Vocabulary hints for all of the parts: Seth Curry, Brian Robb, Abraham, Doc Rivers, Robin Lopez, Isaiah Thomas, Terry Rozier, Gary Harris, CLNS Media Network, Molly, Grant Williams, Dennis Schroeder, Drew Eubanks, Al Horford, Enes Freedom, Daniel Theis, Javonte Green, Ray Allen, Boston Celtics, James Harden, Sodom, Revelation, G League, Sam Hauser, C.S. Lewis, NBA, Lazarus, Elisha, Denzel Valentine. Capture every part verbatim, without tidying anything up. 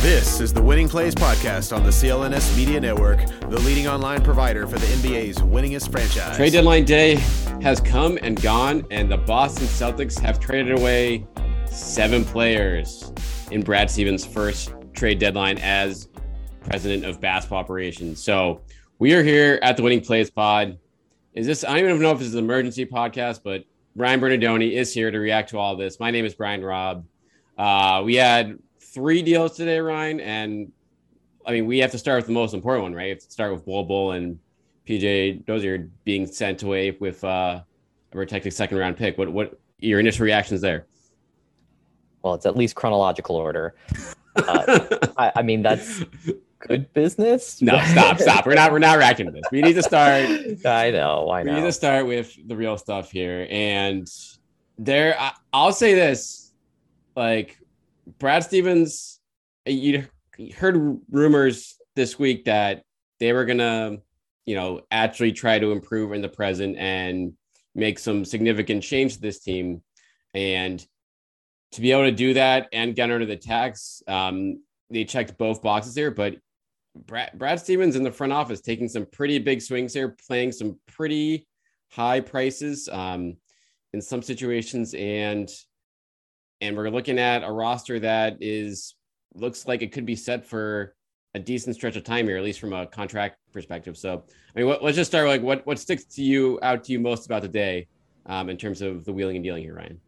This is the Winning Plays Podcast on the C L N S Media Network, the leading online provider for the N B A's winningest franchise. Trade deadline day has come and gone, and the Boston Celtics have traded away seven players in Brad Stevens' first trade deadline as president of basketball operations. So we are here at the Winning Plays Pod. Is this, I don't even know if this is an emergency podcast, but Ryan Bernardoni is here to react to all this. My name is Brian Robb. Uh, we had three deals today, Ryan, and I mean, we have to start with the most important one, right? We have to start with Bol Bol and P J Dozier being sent away with uh, a protected second-round pick. What what your initial reactions there? Well, it's at least chronological order. Uh, I, I mean, that's good business. No, stop, stop. We're not we're not reacting to this. We need to start. I know, I know. We need to start with the real stuff here, and there. I, I'll say this, like. Brad Stevens, you heard rumors this week that they were going to, you know, actually try to improve in the present and make some significant change to this team. And to be able to do that and get under the tax, um, they checked both boxes here. But Brad, Brad Stevens in the front office taking some pretty big swings here, playing some pretty high prices um, in some situations. And And we're looking at a roster that is looks like it could be set for a decent stretch of time here, at least from a contract perspective. So, I mean, what, let's just start with like what what sticks to you out to you most about the day um, in terms of the wheeling and dealing here, Ryan?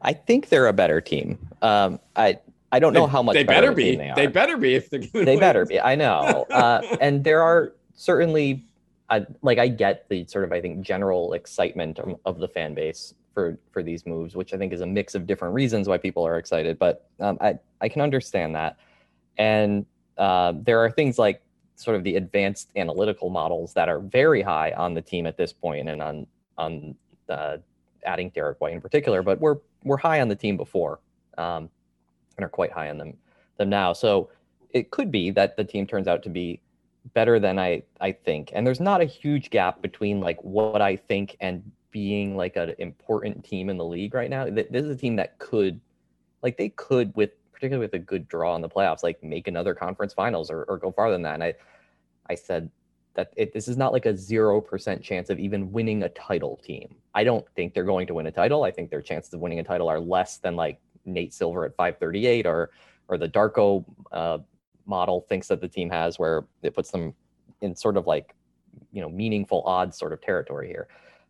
I think they're a better team. Um, I I don't they, know how much they better, better be. They, they better be if they're giving they away. better be. I know, uh, and there are certainly uh, like I get the sort of I think general excitement of, of the fan base for for these moves, which I think is a mix of different reasons why people are excited, but um, I, I can understand that. And uh, there are things like sort of the advanced analytical models that are very high on the team at this point and on on uh, adding Derrick White in particular, but we're we're high on the team before um, and are quite high on them them now. So it could be that the team turns out to be better than I, I think. And there's not a huge gap between like what I think and being like an important team in the league right now. This is a team that could, like they could with, particularly with a good draw in the playoffs, like make another conference finals or, or go farther than that. And I, I said that it, this is not like a zero percent chance of even winning a title team. I don't think they're going to win a title. I think their chances of winning a title are less than like Nate Silver at five thirty-eight or, or the Darko uh, model thinks that the team has where it puts them in sort of like, you know, meaningful odds sort of territory here.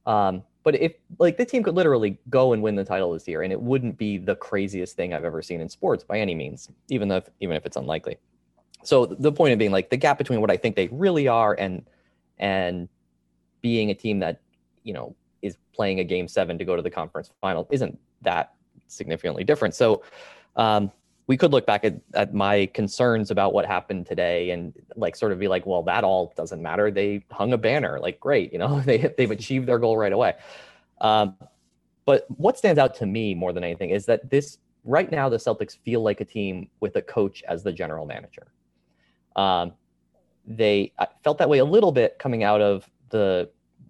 Um, But if like the team could literally go and win the title this year, and it wouldn't be the craziest thing I've ever seen in sports by any means, even if even if it's unlikely. So the point of being like the gap between what I think they really are and and being a team that, you know, is playing a game seven to go to the conference final isn't that significantly different. So um, we could look back at, at my concerns about what happened today and like sort of be like, well, that all doesn't matter. They hung a banner, like, great, you know, they, they've achieved their goal right away. Um, but what stands out to me more than anything is that this right now, the Celtics feel like a team with a coach as the general manager. Um, they I felt that way a little bit coming out of the,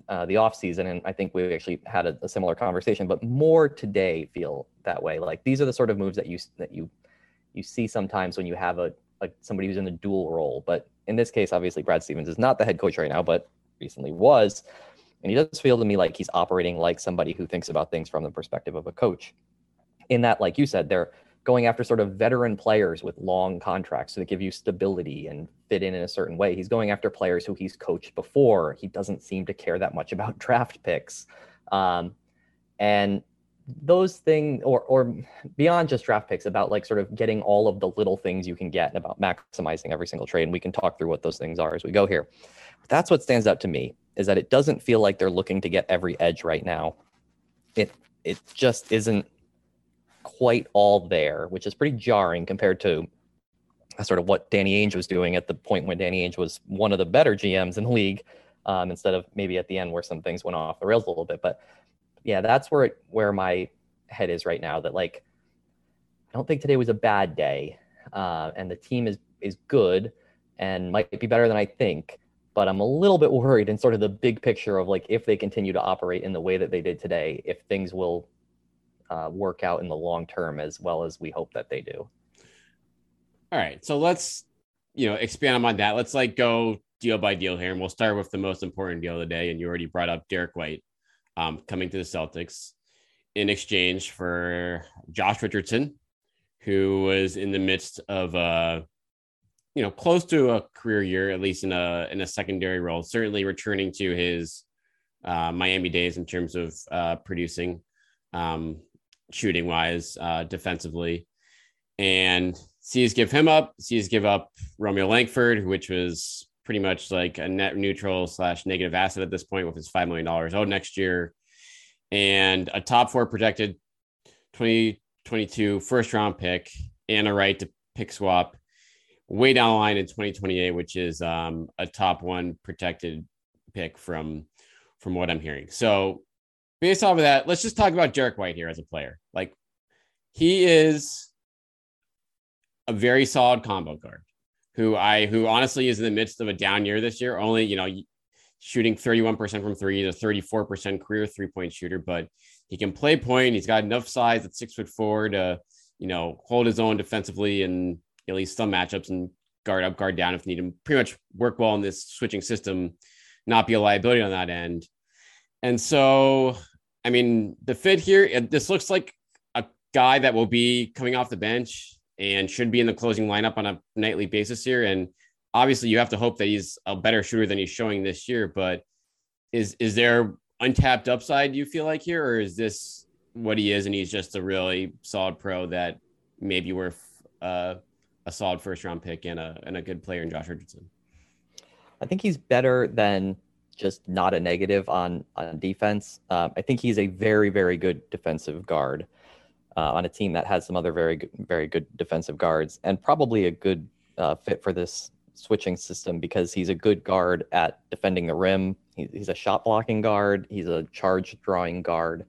uh, the off season. And I think we actually had a, a similar conversation, but more today feel that way. Like these are the sort of moves that you, that you, You see sometimes when you have a like somebody who's in a dual role, but in this case, obviously Brad Stevens is not the head coach right now, but recently was, and he does feel to me like he's operating like somebody who thinks about things from the perspective of a coach. In that, like you said, they're going after sort of veteran players with long contracts to give you stability and fit in in a certain way. He's going after players who he's coached before. He doesn't seem to care that much about draft picks, um, and. Those things or or beyond just draft picks about like sort of getting all of the little things you can get and about maximizing every single trade. And we can talk through what those things are as we go here. That's what stands out to me is that it doesn't feel like they're looking to get every edge right now. It, it just isn't quite all there, which is pretty jarring compared to sort of what Danny Ainge was doing at the point when Danny Ainge was one of the better G Ms in the league, um, instead of maybe at the end where some things went off the rails a little bit. But yeah, that's where it, where my head is right now, that like, I don't think today was a bad day, uh, and the team is is good and might be better than I think, but I'm a little bit worried in sort of the big picture of like, if they continue to operate in the way that they did today, if things will uh, work out in the long term as well as we hope that they do. All right. So let's, you know, expand on that. Let's like go deal by deal here. And we'll start with the most important deal of the day. And you already brought up Derrick White um, coming to the Celtics in exchange for Josh Richardson, who was in the midst of a, you know, close to a career year, at least in a in a secondary role, certainly returning to his uh, Miami days in terms of uh, producing, um, shooting wise, uh, defensively. And C's give him up, C's give up Romeo Langford, which was pretty much like a net neutral slash negative asset at this point with his five million dollars owed next year. And a top four projected twenty twenty-two first round pick and a right to pick swap way down the line in twenty twenty-eight, which is um, a top one protected pick from, from what I'm hearing. So based off of that, let's just talk about Derrick White here as a player. Like, he is a very solid combo guard who I, who honestly is in the midst of a down year this year, only, you know, shooting thirty-one percent from three, he's a thirty-four percent career three-point shooter, but he can play point. He's got enough size at six foot four to, you know, hold his own defensively and at least some matchups, and guard up, guard down if needed. Pretty much work well in this switching system, not be a liability on that end. And so, I mean, the fit here, this looks like a guy that will be coming off the bench and should be in the closing lineup on a nightly basis here. And obviously you have to hope that he's a better shooter than he's showing this year, but is, is there untapped upside you feel like here, or is this what he is? And he's just a really solid pro that maybe we're, uh, a solid first round pick and a, and a good player in Josh Richardson. I think he's better than just not a negative on, on defense. Um, I think he's a very, very good defensive guard uh, on a team that has some other very good, very good defensive guards, and probably a good uh, fit for this switching system because he's a good guard at defending the rim. He, he's a shot blocking guard. He's a charge drawing guard.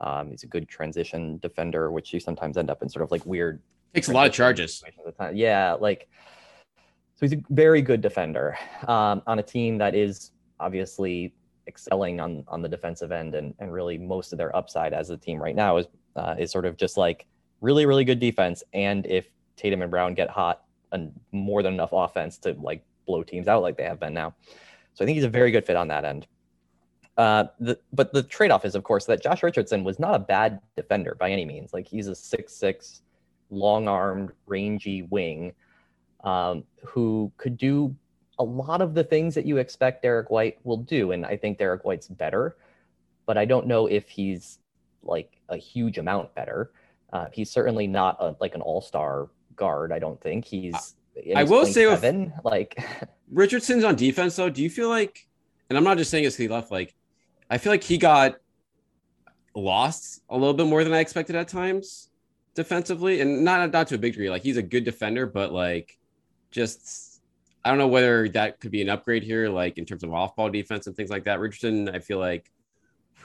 Um, he's a good transition defender, which you sometimes end up in sort of like weird, takes a lot of charges. Yeah, like, so he's a very good defender um, on a team that is obviously excelling on, on the defensive end, and, and really most of their upside as a team right now is uh, is sort of just like really, really good defense. And if Tatum and Brown get hot, and more than enough offense to like blow teams out like they have been now. So I think he's a very good fit on that end. Uh, the, but the trade-off is, of course, that Josh Richardson was not a bad defender by any means. Like, he's a six six long-armed, rangy wing um, who could do a lot of the things that you expect Derrick White will do. And I think Derrick White's better, but I don't know if he's like a huge amount better. Uh, he's certainly not a, like an all-star guard. I don't think he's, I will say with, like Richardson's on defense though. Do you feel like, and I'm not just saying it's he left, like, I feel like he got lost a little bit more than I expected at times. Defensively, and not not to a big degree. Like, he's a good defender, but like, just I don't know whether that could be an upgrade here, like in terms of off-ball defense and things like that. Richardson, I feel like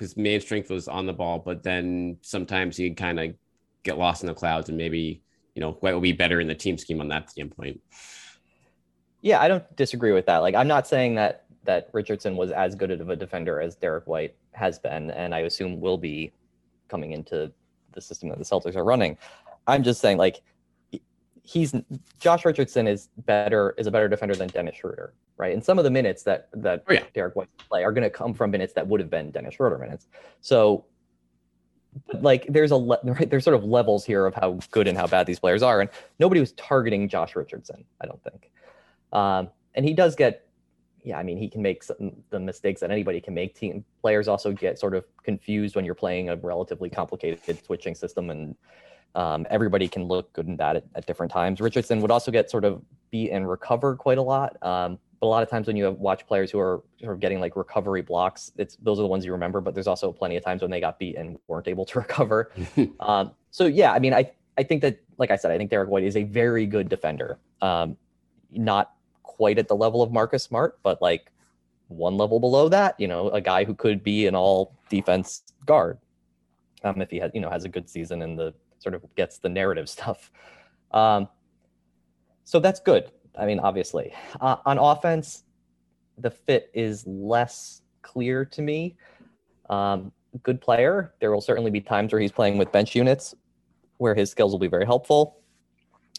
his main strength was on the ball, but then sometimes he'd kind of get lost in the clouds, and maybe, you know, White will be better in the team scheme on that standpoint. Yeah, I don't disagree with that. Like, I'm not saying that that Richardson was as good of a defender as Derrick White has been, and I assume will be coming into the system that the Celtics are running. I'm just saying, like, he's Josh Richardson is better, is a better defender than Dennis Schroeder, right? And some of the minutes that that oh, yeah. Derrick White play are going to come from minutes that would have been Dennis Schroeder minutes. So, but like, there's a le- right, there's sort of levels here of how good and how bad these players are, and nobody was targeting Josh Richardson, I don't think. Um, and he does get, yeah, I mean, he can make some, the mistakes that anybody can make. Team players also get sort of confused when you're playing a relatively complicated switching system, and um, everybody can look good and bad at, at different times. Richardson would also get sort of beat and recover quite a lot. Um, But a lot of times when you have watch players who are sort of getting like recovery blocks, it's those are the ones you remember. But there's also plenty of times when they got beat and weren't able to recover. um, so, yeah, I mean, I, I think that, like I said, I think Derrick White is a very good defender. Um, not quite at the level of Marcus Smart, but like one level below that, you know, a guy who could be an all defense guard um, if he has, you know, has a good season and the sort of gets the narrative stuff. Um, so that's good. I mean, obviously, uh, on offense, the fit is less clear to me. Um, good player. There will certainly be times where he's playing with bench units where his skills will be very helpful.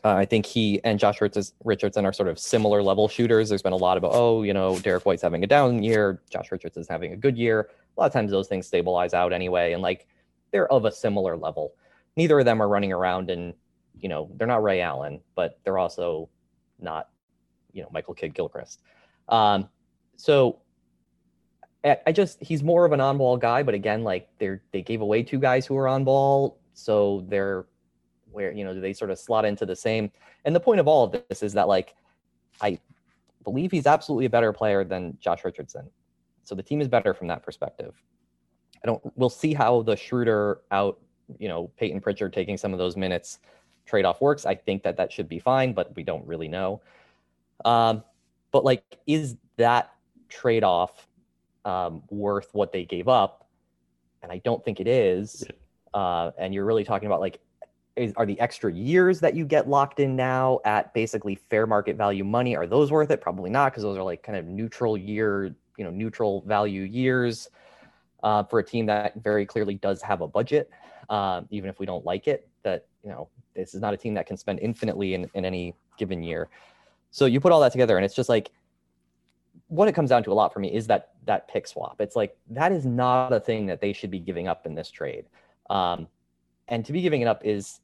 Uh, I think he and Josh Richardson are sort of similar level shooters. There's been a lot about, oh, you know, Derrick White's having a down year, Josh Richardson's having a good year. A lot of times those things stabilize out anyway. And like, they're of a similar level. Neither of them are running around and, you know, they're not Ray Allen, but they're also not, you know, Michael Kidd-Gilchrist. Um, so I, I just, he's more of an on-ball guy, but again, like they're, they gave away two guys who were on ball. So they're where, you know, they sort of slot into the same. And the point of all of this is that like, I believe he's absolutely a better player than Josh Richardson. So the team is better from that perspective. I don't, we'll see how the Schroeder out, you know, Peyton Pritchard taking some of those minutes trade-off works. I think that that should be fine, but we don't really know. Um, but like, is that trade-off um, worth what they gave up? And I don't think it is. Uh, and you're really talking about like, is, are the extra years that you get locked in now at basically fair market value money, are those worth it? Probably not, because those are like kind of neutral year, you know, neutral value years uh, for a team that very clearly does have a budget, uh, even if we don't like it, that, you know, this is not a team that can spend infinitely in, in any given year. So you put all that together and it's just like, what it comes down to a lot for me is that, that pick swap. It's like, that is not a thing that they should be giving up in this trade. Um, and to be giving it up is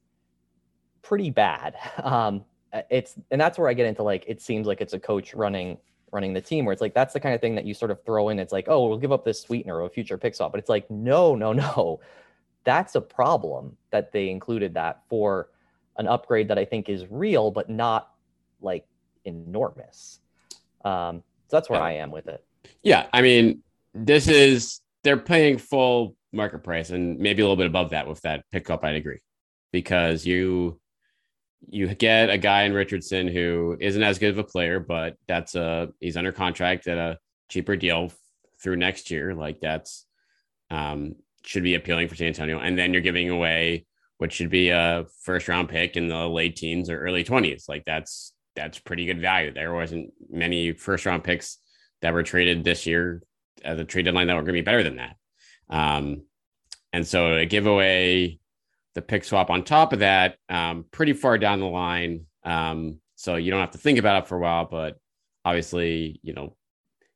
pretty bad. Um, it's, and that's where I get into like, it seems like it's a coach running, running the team where it's like, that's the kind of thing that you sort of throw in. It's like, oh, we'll give up this sweetener or a future pick swap, but it's like, no, no, no, that's a problem that they included that for an upgrade that I think is real, but not like enormous. Um, so that's where yeah. I am with it. Yeah. I mean, this is, they're paying full market price and maybe a little bit above that with that pickup. I'd agree, because you, you get a guy in Richardson who isn't as good of a player, but that's a, he's under contract at a cheaper deal through next year. Like that's um, should be appealing for San Antonio. And then you're giving away what should be a first round pick in the late teens or early twenties. Like that's, that's pretty good value. There wasn't many first round picks that were traded this year at the trade deadline that were going to be better than that. Um, and so to give away the pick swap on top of that, um, pretty far down the line. Um, so you don't have to think about it for a while, but obviously, you know,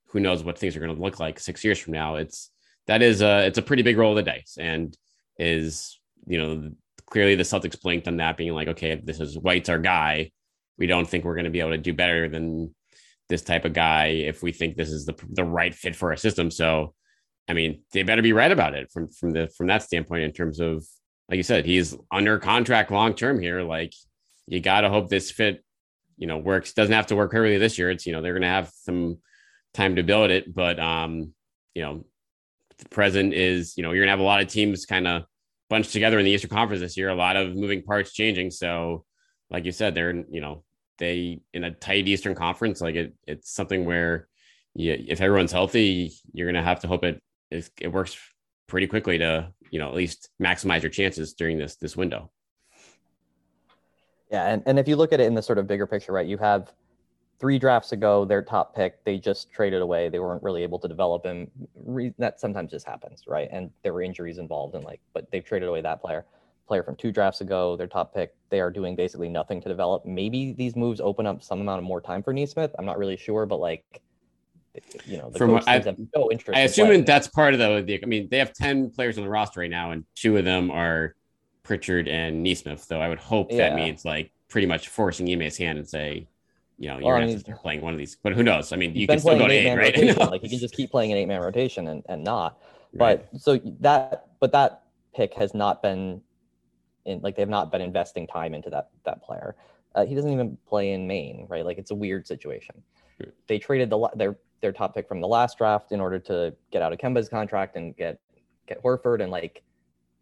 who knows what things are going to look like six years from now. It's, that is a, it's a pretty big roll of the dice and is, you know, clearly the Celtics blinked on that being like, okay, this is White's our guy. We don't think we're going to be able to do better than this type of guy if we think this is the the right fit for our system. So, I mean, they better be right about it from, from the, from that standpoint, in terms of, like you said, he's under contract long-term here. Like you got to hope this fit, you know, works, doesn't have to work early this year. It's, you know, they're going to have some time to build it, but um, you know, the present is, you know, you're gonna have a lot of teams kind of bunched together in the Eastern Conference this year, a lot of moving parts changing. So like you said, they're, you know, they in a tight Eastern Conference, like it, it's something where you, if everyone's healthy, you're going to have to hope it, it it works pretty quickly to, you know, at least maximize your chances during this, this window. Yeah. And, and if you look at it in the sort of bigger picture, right, you have three drafts ago, their top pick, they just traded away. They weren't really able to develop him. That sometimes just happens. Right. And there were injuries involved and like, but they've traded away that player. player from two drafts ago, their top pick, they are doing basically nothing to develop. Maybe these moves open up some amount of more time for Nesmith. I'm not really sure, but like, you know, the from what I, have no interest I assume in that's part of the, the, I mean, they have ten players on the roster right now, and two of them are Pritchard and Nesmith. So I would hope yeah. that means like pretty much forcing Ime's hand and say, you know, you're or, gonna I mean, have to start playing one of these, but who knows? I mean, you can still go to eight, right? You know? Like you can just keep playing an eight man rotation and, and not, right. but so that, but that pick has not been, in, like they've not been investing time into that that player. Uh, he doesn't even play in Maine, right? Like it's a weird situation. They traded the their their top pick from the last draft in order to get out of Kemba's contract and get get Horford. And like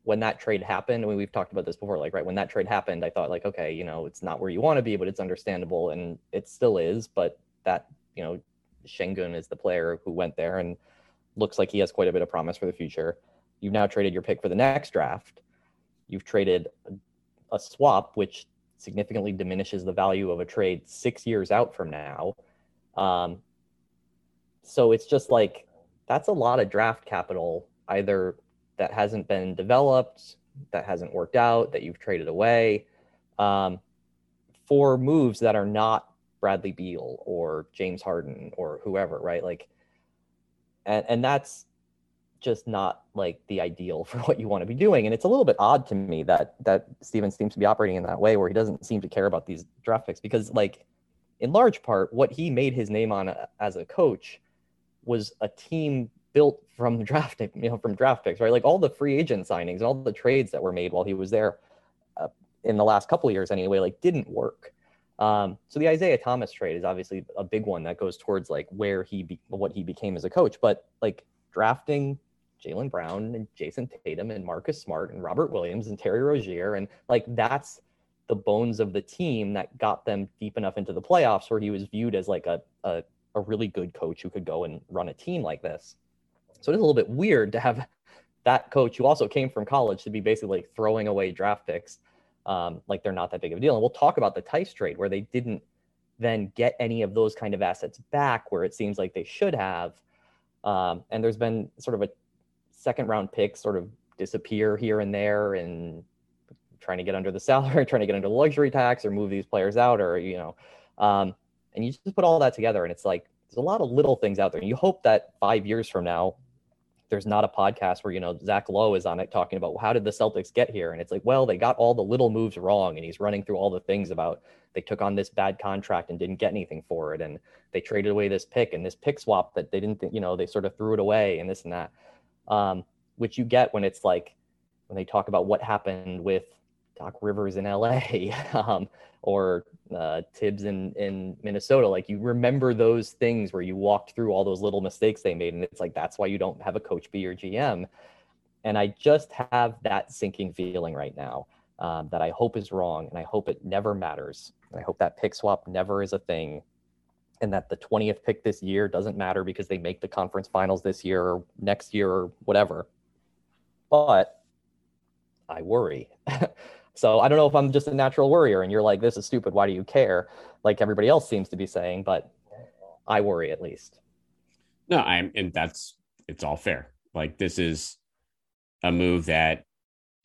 when that trade happened, I mean, we've talked about this before, like, right, when that trade happened, I thought like, okay, you know, it's not where you want to be, but it's understandable, and it still is. But that, you know, Şengün is the player who went there and looks like he has quite a bit of promise for the future. You've now traded your pick for the next draft. You've traded a swap, which significantly diminishes the value of a trade six years out from now. Um, so it's just like, that's a lot of draft capital, either that hasn't been developed, that hasn't worked out, that you've traded away, um, for moves that are not Bradley Beal or James Harden or whoever, right? Like, and, and that's just not like the ideal for what you want to be doing. And it's a little bit odd to me that, that Stevens seems to be operating in that way, where he doesn't seem to care about these draft picks, because like in large part, what he made his name on a, as a coach was a team built from draft, you know, from draft picks, right? Like all the free agent signings and all the trades that were made while he was there uh, in the last couple of years anyway, like didn't work. Um, so the Isaiah Thomas trade is obviously a big one that goes towards like where he, be, what he became as a coach, but like drafting Jaylen Brown and Jayson Tatum and Marcus Smart and Robert Williams and Terry Rozier. And like, that's the bones of the team that got them deep enough into the playoffs where he was viewed as like a, a, a really good coach who could go and run a team like this. So it is a little bit weird to have that coach who also came from college to be basically like throwing away draft picks. Um, like they're not that big of a deal. And we'll talk about the Theis trade where they didn't then get any of those kind of assets back where it seems like they should have. Um, and there's been sort of a second round pick sort of disappear here and there and trying to get under the salary, trying to get under the luxury tax or move these players out or, you know, um, and you just put all that together. And it's like, there's a lot of little things out there. And you hope that five years from now, there's not a podcast where, you know, Zach Lowe is on it talking about, well, how did the Celtics get here? And it's like, well, they got all the little moves wrong. And he's running through all the things about they took on this bad contract and didn't get anything for it. And they traded away this pick and this pick swap that they didn't think, you know, they sort of threw it away and this and that, um, which you get when it's like, when they talk about what happened with Doc Rivers in L A um, or uh, Tibbs in, in Minnesota. Like you remember those things where you walked through all those little mistakes they made. And it's like, that's why you don't have a coach be your G M. And I just have that sinking feeling right now um, that I hope is wrong. And I hope it never matters. And I hope that pick swap never is a thing. And that the twentieth pick this year doesn't matter because they make the conference finals this year or next year or whatever. But I worry. So I don't know if I'm just a natural worrier and you're like, this is stupid. Why do you care? Like everybody else seems to be saying, but I worry at least. No, I'm, and that's, it's all fair. Like this is a move that,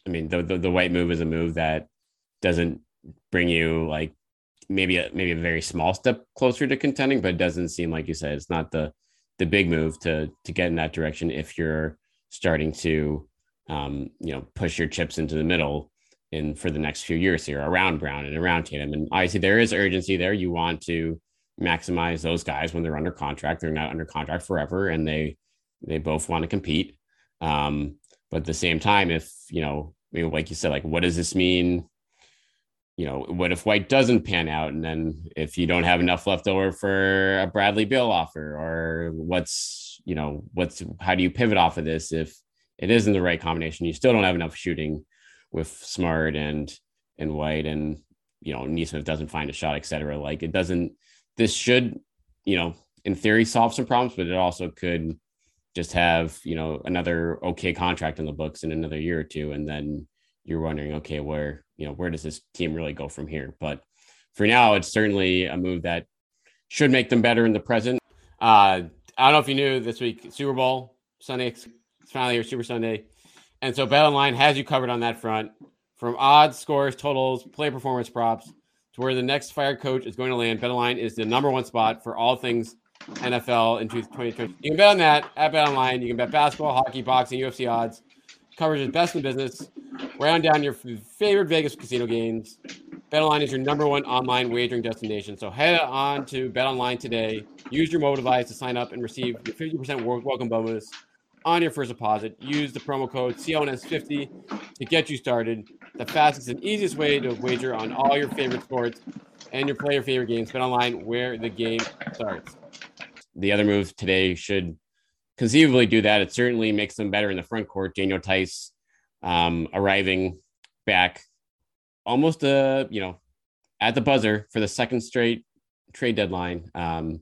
I mean, the, the, the White move is a move that doesn't bring you like maybe a, maybe a very small step closer to contending, but it doesn't seem like you said, it's not the, the big move to, to get in that direction. If you're starting to, um, you know, push your chips into the middle in for the next few years here around Brown and around Tatum. And obviously there is urgency there. You want to maximize those guys when they're under contract. They're not under contract forever and they, they both want to compete. Um, but at the same time, if, you know, I mean, like you said, like, what does this mean? You know, what if White doesn't pan out? And then if you don't have enough left over for a Bradley Beal offer or what's, you know, what's, how do you pivot off of this? If it isn't the right combination, you still don't have enough shooting with Smart and and White and, you know, Nesmith doesn't find a shot, et cetera. Like it doesn't, this should, you know, in theory solve some problems, but it also could just have, you know, another okay contract in the books in another year or two. And then you're wondering, okay, where, you know, where does this team really go from here? But for now, it's certainly a move that should make them better in the present. Uh, I don't know if you knew this week, Super Bowl Sunday, it's finally here, Super Sunday. And so Bet Online has you covered on that front, from odds, scores, totals, play performance props to where the next fired coach is going to land. Bet Online is the number one spot for all things N F L in twenty twenty. You can bet on that at Bet Online. You can bet basketball, hockey, boxing, U F C odds. Coverage is best in business. Round down your favorite Vegas casino games. Bet Online is your number one online wagering destination. So head on to Bet Online today. Use your mobile device to sign up and receive your fifty percent welcome bonus on your first deposit. Use the promo code C L N S fifty to get you started. The fastest and easiest way to wager on all your favorite sports. and your player favorite games. Bet Online, where the game starts. The other move today should conceivably do that. It certainly makes them better in the front court. Daniel Theis um, arriving back almost, uh, you know, at the buzzer for the second straight trade deadline. Um,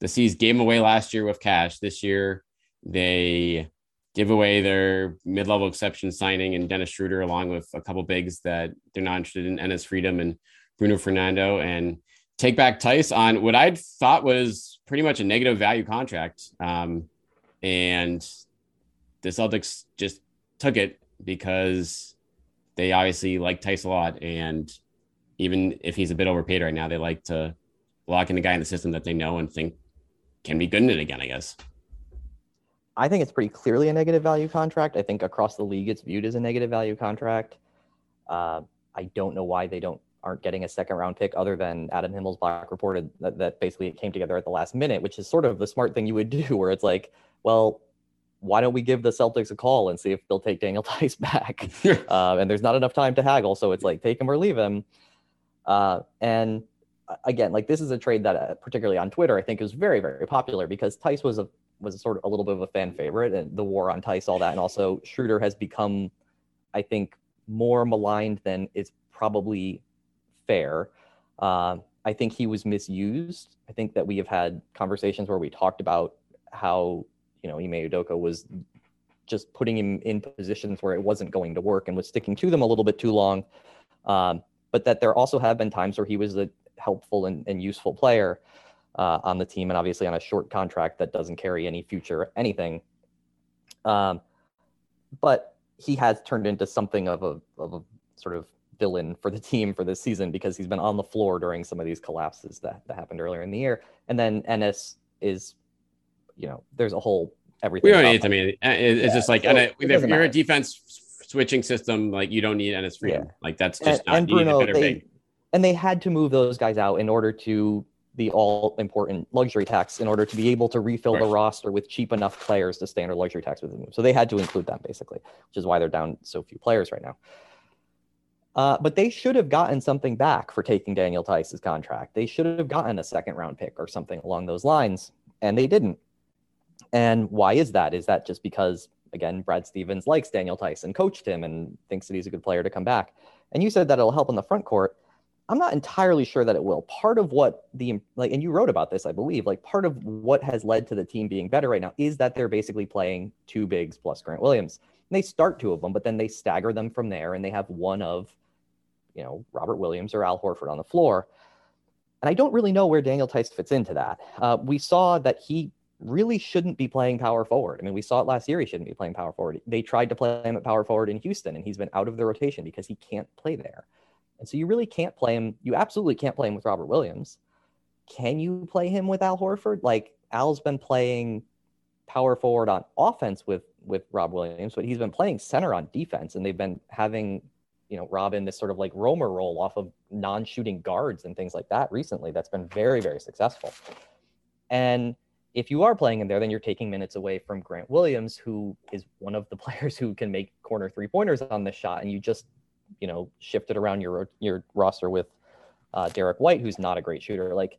the C's gave him away last year with cash. This year, they give away their mid-level exception signing and Dennis Schroeder, along with a couple bigs that they're not interested in, Enes Freedom and Bruno Fernando, and take back Theis on what I thought was pretty much a negative value contract. Um, and the Celtics just took it because they obviously like Theis a lot. And even if he's a bit overpaid right now, they like to lock in a guy in the system that they know and think can be good in it again, I guess. I think it's pretty clearly a negative value contract. I think across the league, it's viewed as a negative value contract. Uh, I don't know why they don't aren't getting a second round pick, other than Adam Himmelsbach reported that, that basically it came together at the last minute, which is sort of the smart thing you would do, where it's like, well, why don't we give the Celtics a call and see if they'll take Daniel Theis back? uh, and there's not enough time to haggle. So it's like, take him or leave him. Uh, and again, like, this is a trade that uh, particularly on Twitter, I think is very, very popular, because Theis was a, was a sort of a little bit of a fan favorite, and the war on Theis, all that. And also Schroeder has become, I think, more maligned than it's probably fair. Uh, I think he was misused. I think that we have had conversations where we talked about how, you know, Ime Udoka was just putting him in positions where it wasn't going to work and was sticking to them a little bit too long. Um, but that there also have been times where he was a helpful and, and useful player uh, on the team, and obviously on a short contract that doesn't carry any future anything. Um, but he has turned into something of a, of a sort of villain for the team for this season, because he's been on the floor during some of these collapses that, that happened earlier in the year. And then Enes is, you know, there's a whole everything. We don't need it. I mean, it's yeah, just like, so and it, if you're matter. a defense switching system, like, you don't need Enes Freedom. Yeah. Like, that's just and, not and Bruno, a better they, big. And they had to move those guys out in order to the all important luxury tax, in order to be able to refill the roster with cheap enough players to stay under luxury tax with them. So they had to include them basically, which is why they're down so few players right now. Uh, but they should have gotten something back for taking Daniel Theis's contract. They should have gotten a second round pick or something along those lines, and they didn't. And why is that? Is that just because, again, Brad Stevens likes Daniel Theis and coached him and thinks that he's a good player to come back? And you said that it'll help in the front court. I'm not entirely sure that it will. Part of what the, like, and you wrote about this, I believe, like, part of what has led to the team being better right now is that they're basically playing two bigs plus Grant Williams. And they start two of them, but then they stagger them from there, and they have one of, you know, Robert Williams or Al Horford on the floor. And I don't really know where Daniel Theis fits into that. Uh, we saw that he really shouldn't be playing power forward. I mean, we saw it last year. He shouldn't be playing power forward. They tried to play him at power forward in Houston, and he's been out of the rotation because he can't play there. And so you really can't play him. You absolutely can't play him with Robert Williams. Can you play him with Al Horford? Like, Al's been playing power forward on offense with, with Rob Williams, but he's been playing center on defense, and they've been having, you know, Robin, this sort of like roamer role off of non-shooting guards and things like that recently. That's been very, very successful. And if you are playing in there, then you're taking minutes away from Grant Williams, who is one of the players who can make corner three pointers on this shot. And you just, you know, shift it around your, your roster with uh, Derrick White, who's not a great shooter. Like,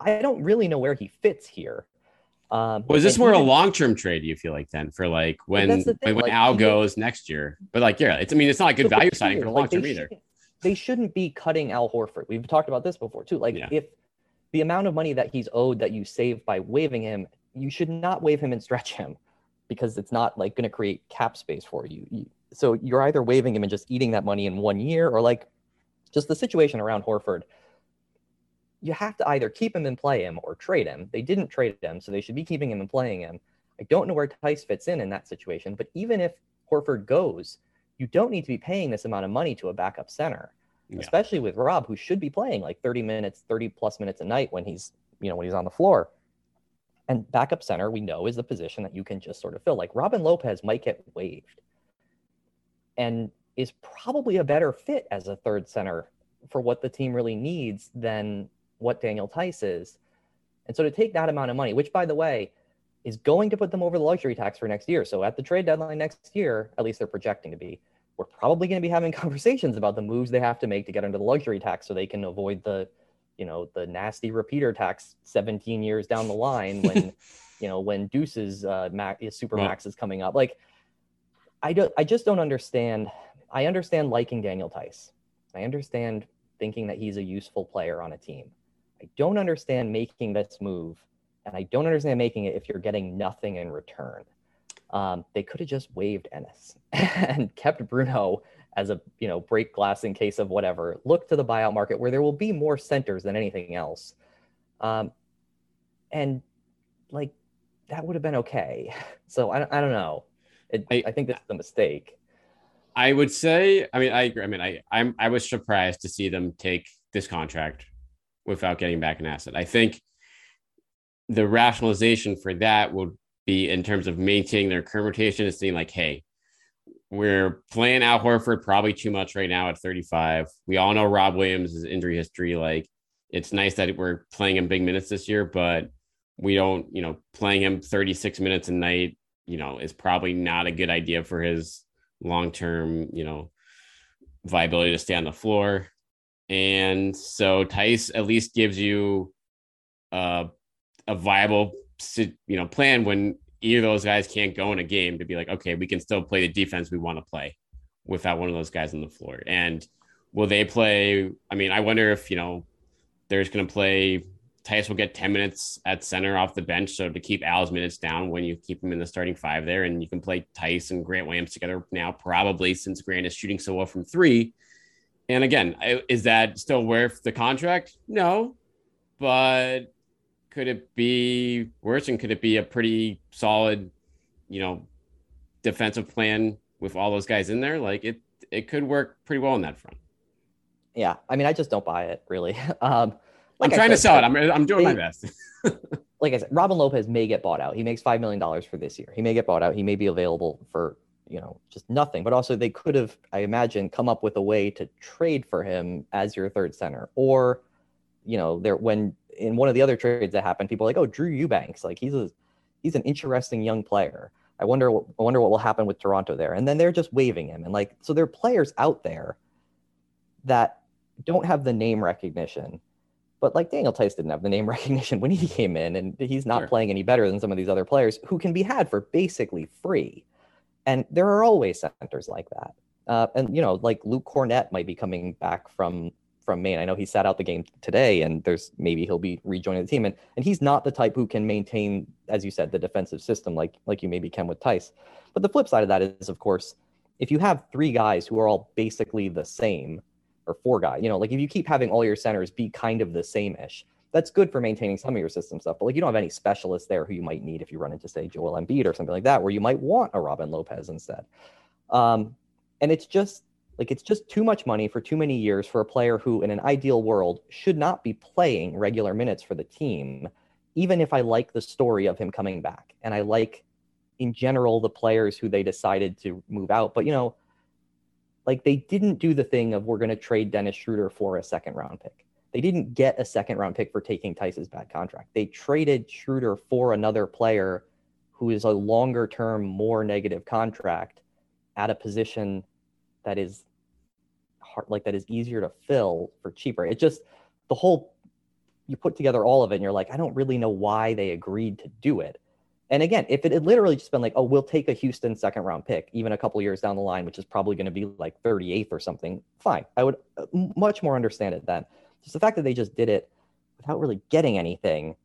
I don't really know where he fits here. Um, was well, this more a long-term trade, you feel like, then, for like when when, when like, Al goes next year? But like, yeah, it's, I mean, it's not a good value signing for the long-term like either. Should, they shouldn't be cutting Al Horford. We've talked about this before too. Like, yeah. If the amount of money that he's owed that you save by waiving him, you should not waive him and stretch him, because it's not like going to create cap space for you. you. So you're either waiving him and just eating that money in one year, or like just the situation around Horford. You have to either keep him and play him or trade him. They didn't trade him, so they should be keeping him and playing him. I don't know where Theis fits in in that situation, but even if Horford goes, you don't need to be paying this amount of money to a backup center, yeah. especially with Rob, who should be playing like thirty minutes, thirty plus minutes a night when he's, you know, when he's on the floor. And backup center, we know, is the position that you can just sort of fill. Like, Robin Lopez might get waived and is probably a better fit as a third center for what the team really needs than what Daniel Theis is. And so to take that amount of money, which, by the way, is going to put them over the luxury tax for next year. So at the trade deadline next year, at least they're projecting to be, we're probably going to be having conversations about the moves they have to make to get under the luxury tax so they can avoid the you know, the nasty repeater tax seventeen years down the line when, you know, when Deuce's uh, max, super right. max is coming up. Like, I don't, I just don't understand. I understand liking Daniel Theis. I understand thinking that he's a useful player on a team. I don't understand making this move, and I don't understand making it if you're getting nothing in return. Um, they could have just waived Enes and kept Bruno as a, you know, break glass in case of whatever. Look to the buyout market where there will be more centers than anything else. Um, and like, that would have been okay. So I, I don't know. It, I, I think that's the mistake. I would say, I mean, I agree. I mean, I, I'm, I was surprised to see them take this contract without getting back an asset. I think the rationalization for that would be in terms of maintaining their current rotation is seeing like, hey, we're playing Al Horford probably too much right now at thirty-five. We all know Rob Williams' injury history. Like, it's nice that we're playing him big minutes this year, but we don't, you know, playing him thirty-six minutes a night, you know, is probably not a good idea for his long-term, you know, viability to stay on the floor. And so Theis at least gives you uh, a viable, you know, plan when either of those guys can't go in a game to be like, okay, we can still play the defense we want to play without one of those guys on the floor. And will they play? I mean, I wonder if, you know, they're just going to play. Theis will get ten minutes at center off the bench. So to keep Al's minutes down when you keep him in the starting five there, and you can play Theis and Grant Williams together now, probably, since Grant is shooting so well from three. And again, is that still worth the contract? No, but could it be worse? And could it be a pretty solid, you know, defensive plan with all those guys in there? Like, it, it could work pretty well on that front. Yeah. I mean, I just don't buy it, really. Um, like I'm trying said, to sell it. I'm I'm doing they, my best. Like I said, Robin Lopez may get bought out. He makes five million dollars for this year. He may get bought out. He may be available for, you know, just nothing. But also they could have, I imagine, come up with a way to trade for him as your third center. Or, you know, there when in one of the other trades that happened, people are like, oh, Drew Eubanks, like he's a, he's an interesting young player. I wonder, what, I wonder what will happen with Toronto there. And then they're just waiving him. And like, so there are players out there that don't have the name recognition, but like Daniel Theis didn't have the name recognition when he came in, and he's not sure. playing any better than some of these other players who can be had for basically free. And there are always centers like that. Uh, and, you know, like Luke Cornett might be coming back from, from Maine. I know he sat out the game today, and there's maybe he'll be rejoining the team. And and he's not the type who can maintain, as you said, the defensive system like like you maybe can with Theis. But the flip side of that is, of course, if you have three guys who are all basically the same, or four guys, you know, like if you keep having all your centers be kind of the same-ish, that's good for maintaining some of your system stuff. But like, you don't have any specialists there who you might need if you run into, say, Joel Embiid or something like that, where you might want a Robin Lopez instead. Um, and it's just like, it's just too much money for too many years for a player who in an ideal world should not be playing regular minutes for the team, even if I like the story of him coming back. And I like in general, the players who they decided to move out, but you know, like they didn't do the thing of we're going to trade Dennis Schroeder for a second round pick. They didn't get a second round pick for taking Theis's bad contract. They traded Schroeder for another player who is a longer term, more negative contract at a position that is hard, like that is easier to fill for cheaper. It just, the whole, you put together all of it and you're like, I don't really know why they agreed to do it. And again, if it had literally just been like, oh, we'll take a Houston second round pick, even a couple years down the line, which is probably going to be like thirty-eighth or something, fine. I would much more understand it then. Just the fact that they just did it without really getting anything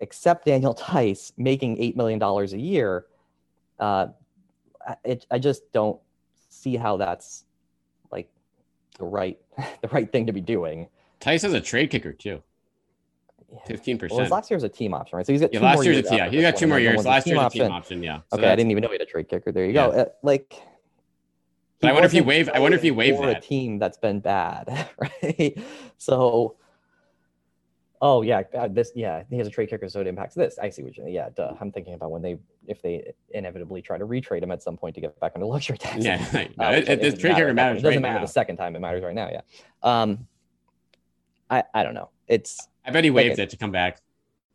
except Daniel Theis making eight million dollars a year. Uh, it, I just don't see how that's like the right, the right thing to be doing. Theis has a trade kicker too. fifteen percent. Well, last year was a team option, right? So he's got yeah, two last more year's years. A, yeah, he's got two more years. Last year's a team option. Yeah. So okay. That's... I didn't even know he had a trade kicker. There you yeah. go. Uh, like, I wonder if he waived. I wonder if he waived that. A team that's been bad, right? So, oh yeah, this yeah, he has a trade kicker, so it impacts this. I see what you. Yeah, duh. I'm thinking about when they if they inevitably try to retrade him at some point to get back under luxury tax. Yeah, right. no, uh, it, it, this trade kicker matters. It doesn't right matter now. The second time it matters right now. Yeah. Um, I I don't know. It's. I bet he waived like it to come back.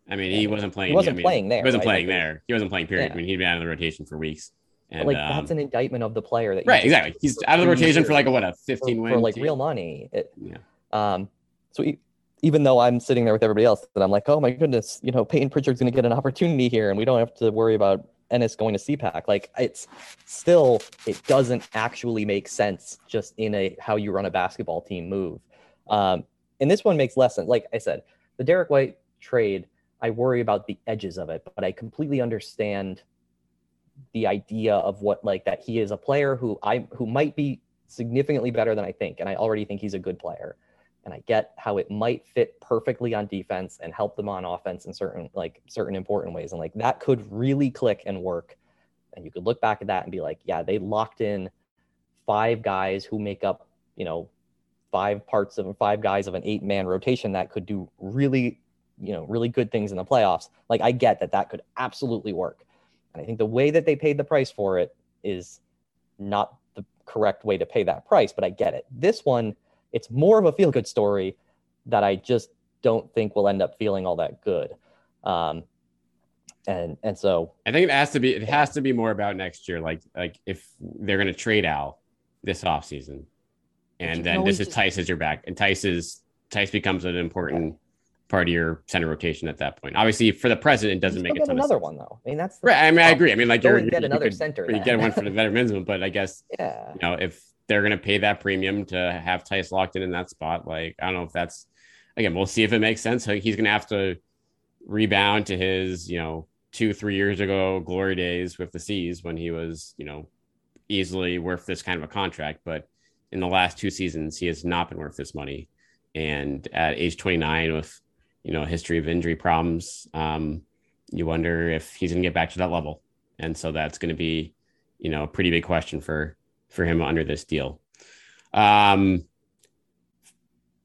I mean, he wasn't playing. He wasn't I mean, playing there. He wasn't right? playing there. He wasn't playing. Period. Yeah. I mean, he'd been out of the rotation for weeks. And, like um, that's an indictment of the player that right exactly he's out of the rotation for like a what a fifteen for, win for like team. Real money. It, yeah. Um. So he, even though I'm sitting there with everybody else, that I'm like, oh my goodness, you know, Peyton Pritchard's going to get an opportunity here, and we don't have to worry about Enes going to C PAC. Like, it's still, it doesn't actually make sense just in a how you run a basketball team move. Um, and this one makes less sense. Like I said, the Derrick White trade, I worry about the edges of it, but I completely understand the idea of what, like, that he is a player who I who might be significantly better than I think, and I already think he's a good player. And I get how it might fit perfectly on defense and help them on offense in certain, like, certain important ways. And like, that could really click and work. And you could look back at that and be like, yeah, they locked in five guys who make up, you know, five parts of five guys of an eight man rotation that could do really, you know, really good things in the playoffs. Like, I get that that could absolutely work. And I think the way that they paid the price for it is not the correct way to pay that price, but I get it. This one, it's more of a feel-good story that I just don't think will end up feeling all that good. Um, and and so I think it has to be it has to be more about next year. Like like if they're going to trade Al this offseason, and then this is just... Theis as your back, and Theis is Theis becomes an important part of your center rotation at that point. Obviously, for the present, it doesn't make a ton another of sense. One though. I mean, that's the right. I mean, I agree. I mean, like you're, you're get another you could, center. You then. Get one for the veteran minimum, but I guess yeah. you know if. They're going to pay that premium to have Theis locked in in that spot. Like, I don't know if that's, again, we'll see if it makes sense. He's going to have to rebound to his, you know, two, three years ago glory days with the C's when he was, you know, easily worth this kind of a contract. But in the last two seasons, he has not been worth this money. And at age twenty-nine with, you know, a history of injury problems, um, you wonder if he's going to get back to that level. And so that's going to be, you know, a pretty big question for, for him under this deal. Um,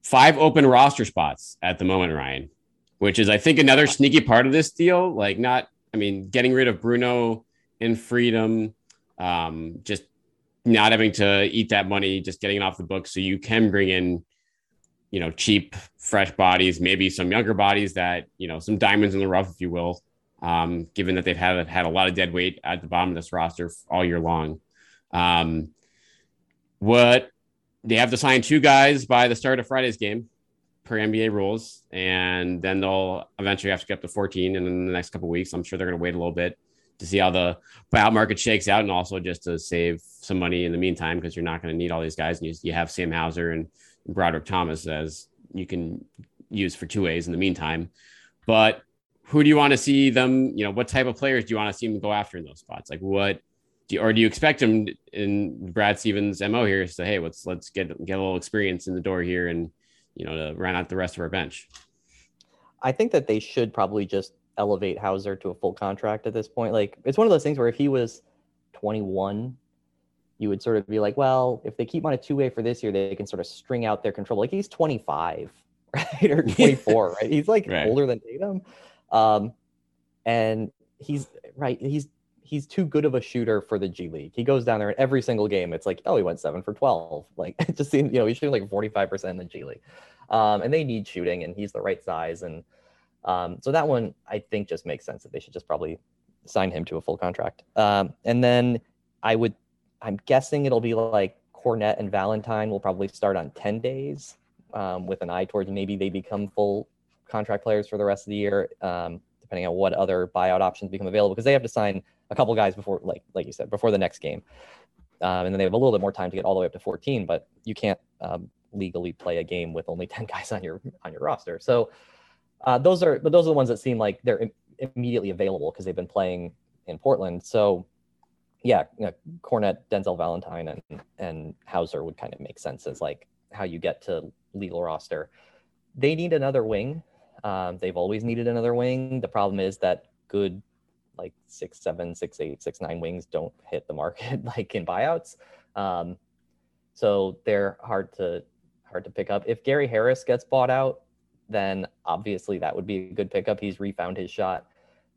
five open roster spots at the moment, Ryan, which is, I think, another sneaky part of this deal. Like not, I mean, getting rid of Bruno and Freedom, um, just not having to eat that money, just getting it off the books. So you can bring in, you know, cheap, fresh bodies, maybe some younger bodies that, you know, some diamonds in the rough, if you will, um, given that they've had, had a lot of dead weight at the bottom of this roster all year long. Um, what they have to sign two guys by the start of Friday's game per N B A rules, and then they'll eventually have to get up to fourteen. And in the next couple of weeks, I'm sure they're going to wait a little bit to see how the buyout market shakes out, and also just to save some money in the meantime, because you're not going to need all these guys. And you, you have Sam Hauser and Broderick Thomas as you can use for two ways in the meantime. But who do you want to see them? You know, what type of players do you want to see them go after in those spots? Like what? Do you, or do you expect him in Brad Stevens' M O here to say, hey, let's let's get get a little experience in the door here and, you know, to round out the rest of our bench? I think that they should probably just elevate Hauser to a full contract at this point. Like, it's one of those things where if he was twenty-one, you would sort of be like, well, if they keep him on a two-way for this year, they can sort of string out their control. Like, he's twenty-five, right? Or twenty-four, right? He's, like, right. older than Tatum. Um, and he's, right, he's, he's too good of a shooter for the G League. He goes down there in every single game. It's like, oh, he went seven for twelve. Like, it just seems, you know, he's shooting like forty-five percent in the G League. Um, and they need shooting, and he's the right size. And um, so that one, I think, just makes sense that they should just probably sign him to a full contract. Um, and then I would, I'm guessing it'll be like Cornette and Valentine will probably start on ten days um, with an eye towards maybe they become full contract players for the rest of the year, um, depending on what other buyout options become available, because they have to sign a couple guys before, like like you said, before the next game. Um, and then they have a little bit more time to get all the way up to fourteen, but you can't um, legally play a game with only ten guys on your on your roster. So uh, those are, but those are the ones that seem like they're im- immediately available because they've been playing in Portland. So yeah, you know, Cornette, Denzel Valentine, and and Hauser would kind of make sense as like how you get to legal roster. They need another wing. Um, they've always needed another wing. The problem is that good like six, seven, six, eight, six, nine wings don't hit the market like in buyouts. Um, so they're hard to, hard to pick up. If Gary Harris gets bought out, then obviously that would be a good pickup. He's refound his shot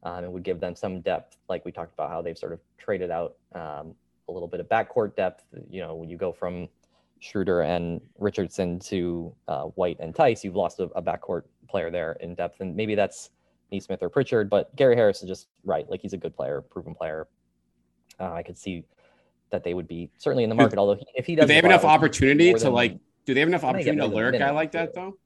um, and would give them some depth. Like we talked about how they've sort of traded out um, a little bit of backcourt depth. You know, when you go from Schroeder and Richardson to uh, White and Theis, you've lost a, a backcourt player there in depth. And maybe that's Neesmith or Pritchard, but Gary Harris is just right. Like he's a good player, proven player. Uh, I could see that they would be certainly in the market. Although he, if he doesn't, do they have enough opportunity to like? Do they have enough opportunity to lure a guy like that though?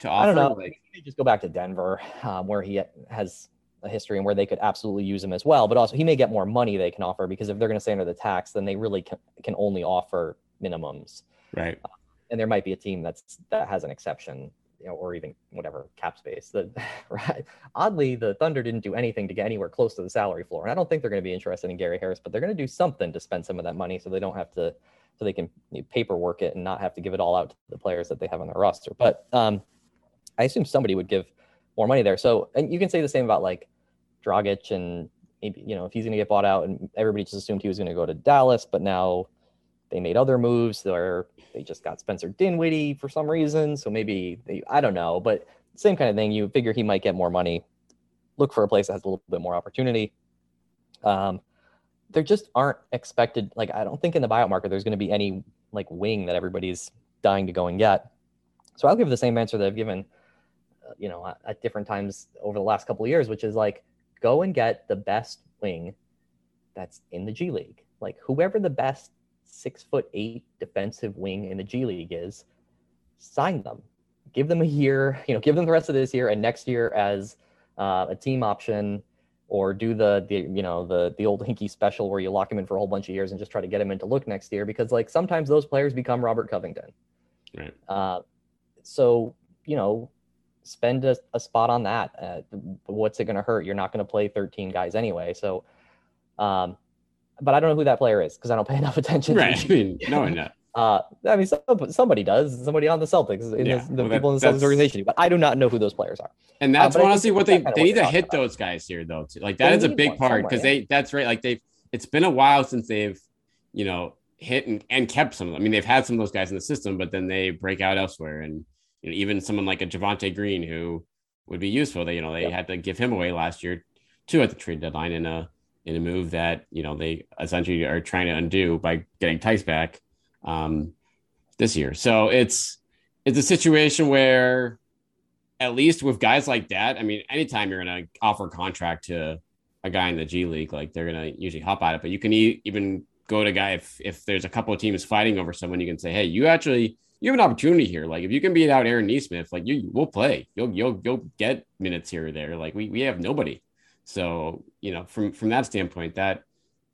to offer? I don't know. Like, he may just go back to Denver, um, where he has a history and where they could absolutely use him as well. But also, he may get more money they can offer, because if they're going to stay under the tax, then they really can, can only offer minimums. Right. Uh, and there might be a team that's that has an exception, you know, or even whatever cap space. The, right. Oddly, the Thunder didn't do anything to get anywhere close to the salary floor. And I don't think they're going to be interested in Gary Harris, but they're going to do something to spend some of that money so they don't have to, so they can you know, paperwork it and not have to give it all out to the players that they have on their roster. But um, I assume somebody would give more money there. So, and you can say the same about like Dragic, and maybe, you know, if he's going to get bought out, and everybody just assumed he was going to go to Dallas, but now they made other moves. They're, they just got Spencer Dinwiddie for some reason. So maybe, they, I don't know, but same kind of thing. You figure he might get more money, look for a place that has a little bit more opportunity. Um, there just aren't expected. Like, I don't think in the buyout market, there's going to be any like wing that everybody's dying to go and get. So I'll give the same answer that I've given, uh, you know, at, at different times over the last couple of years, which is like, go and get the best wing that's in the G League. Like whoever the best six foot eight defensive wing in the G League is, sign them, give them a year, you know, give them the rest of this year and next year as uh, a team option. Or do the, the you know, the the old Hinkie special where you lock him in for a whole bunch of years and just try to get him in to look next year, because like sometimes those players become Robert Covington. Right. Uh, so, you know, spend a, a spot on that. Uh, what's it going to hurt? You're not going to play thirteen guys anyway. So, um, but I don't know who that player is because I don't pay enough attention. Right. To I mean, no one knows. Uh, I mean, some, somebody does. Somebody on the Celtics, in yeah. this, the well, people that, in the Celtics organization, but I do not know who those players are. And that's uh, honestly what they they, they need to hit about. Those guys here, though. Too. Like that they is a big part because yeah. they that's right. Like they've it's been a while since they've you know hit and, and kept some of them. I mean, they've had some of those guys in the system, but then they break out elsewhere. And you know, even someone like a Javonte Green who would be useful. They you know they yeah. had to give him away last year too at the trade deadline in a in a move that you know they essentially are trying to undo by getting Theis back. Um, this year. So it's, it's a situation where at least with guys like that, I mean, anytime you're going to offer a contract to a guy in the G League, like they're going to usually hop at it, but you can e- even go to a guy. If, if there's a couple of teams fighting over someone, you can say, hey, you actually, you have an opportunity here. Like if you can beat out Aaron Nesmith, like you will play, you'll, you'll, you'll get minutes here or there. Like we, we have nobody. So, you know, from, from that standpoint that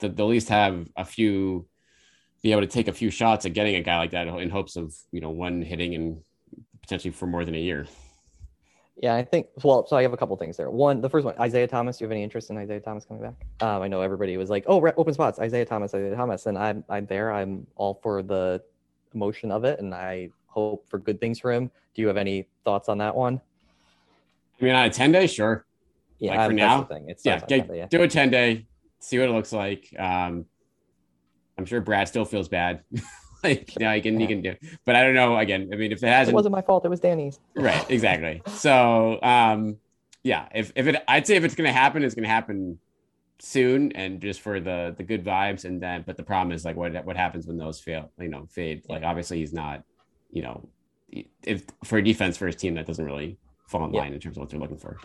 the, they'll at least have a few, be able to take a few shots at getting a guy like that in hopes of, you know, one hitting and potentially for more than a year. Yeah, I think, well, so I have a couple things there. One, the first one, Isaiah Thomas, do you have any interest in Isaiah Thomas coming back? Um, I know everybody was like, oh, open spots, Isaiah Thomas, Isaiah Thomas. And I'm, I'm there. I'm all for the emotion of it. And I hope for good things for him. Do you have any thoughts on that one? I mean, on a ten day, sure. Yeah. Like for now, the thing. It's yeah, get, that, yeah, do a ten day, see what it looks like. Um, I'm sure Brad still feels bad. like, sure. no, he can, yeah. he can do it. But I don't know. Again, I mean, if it hasn't. It wasn't my fault. It was Danny's. Right. Exactly. So, um, yeah, if, if it, I'd say if it's going to happen, it's going to happen soon and just for the, the good vibes. And then, but the problem is like, what, what happens when those fail, you know, fade? Like, obviously he's not, you know, if for a defense for his team, that doesn't really fall in line yeah. in terms of what they're looking for.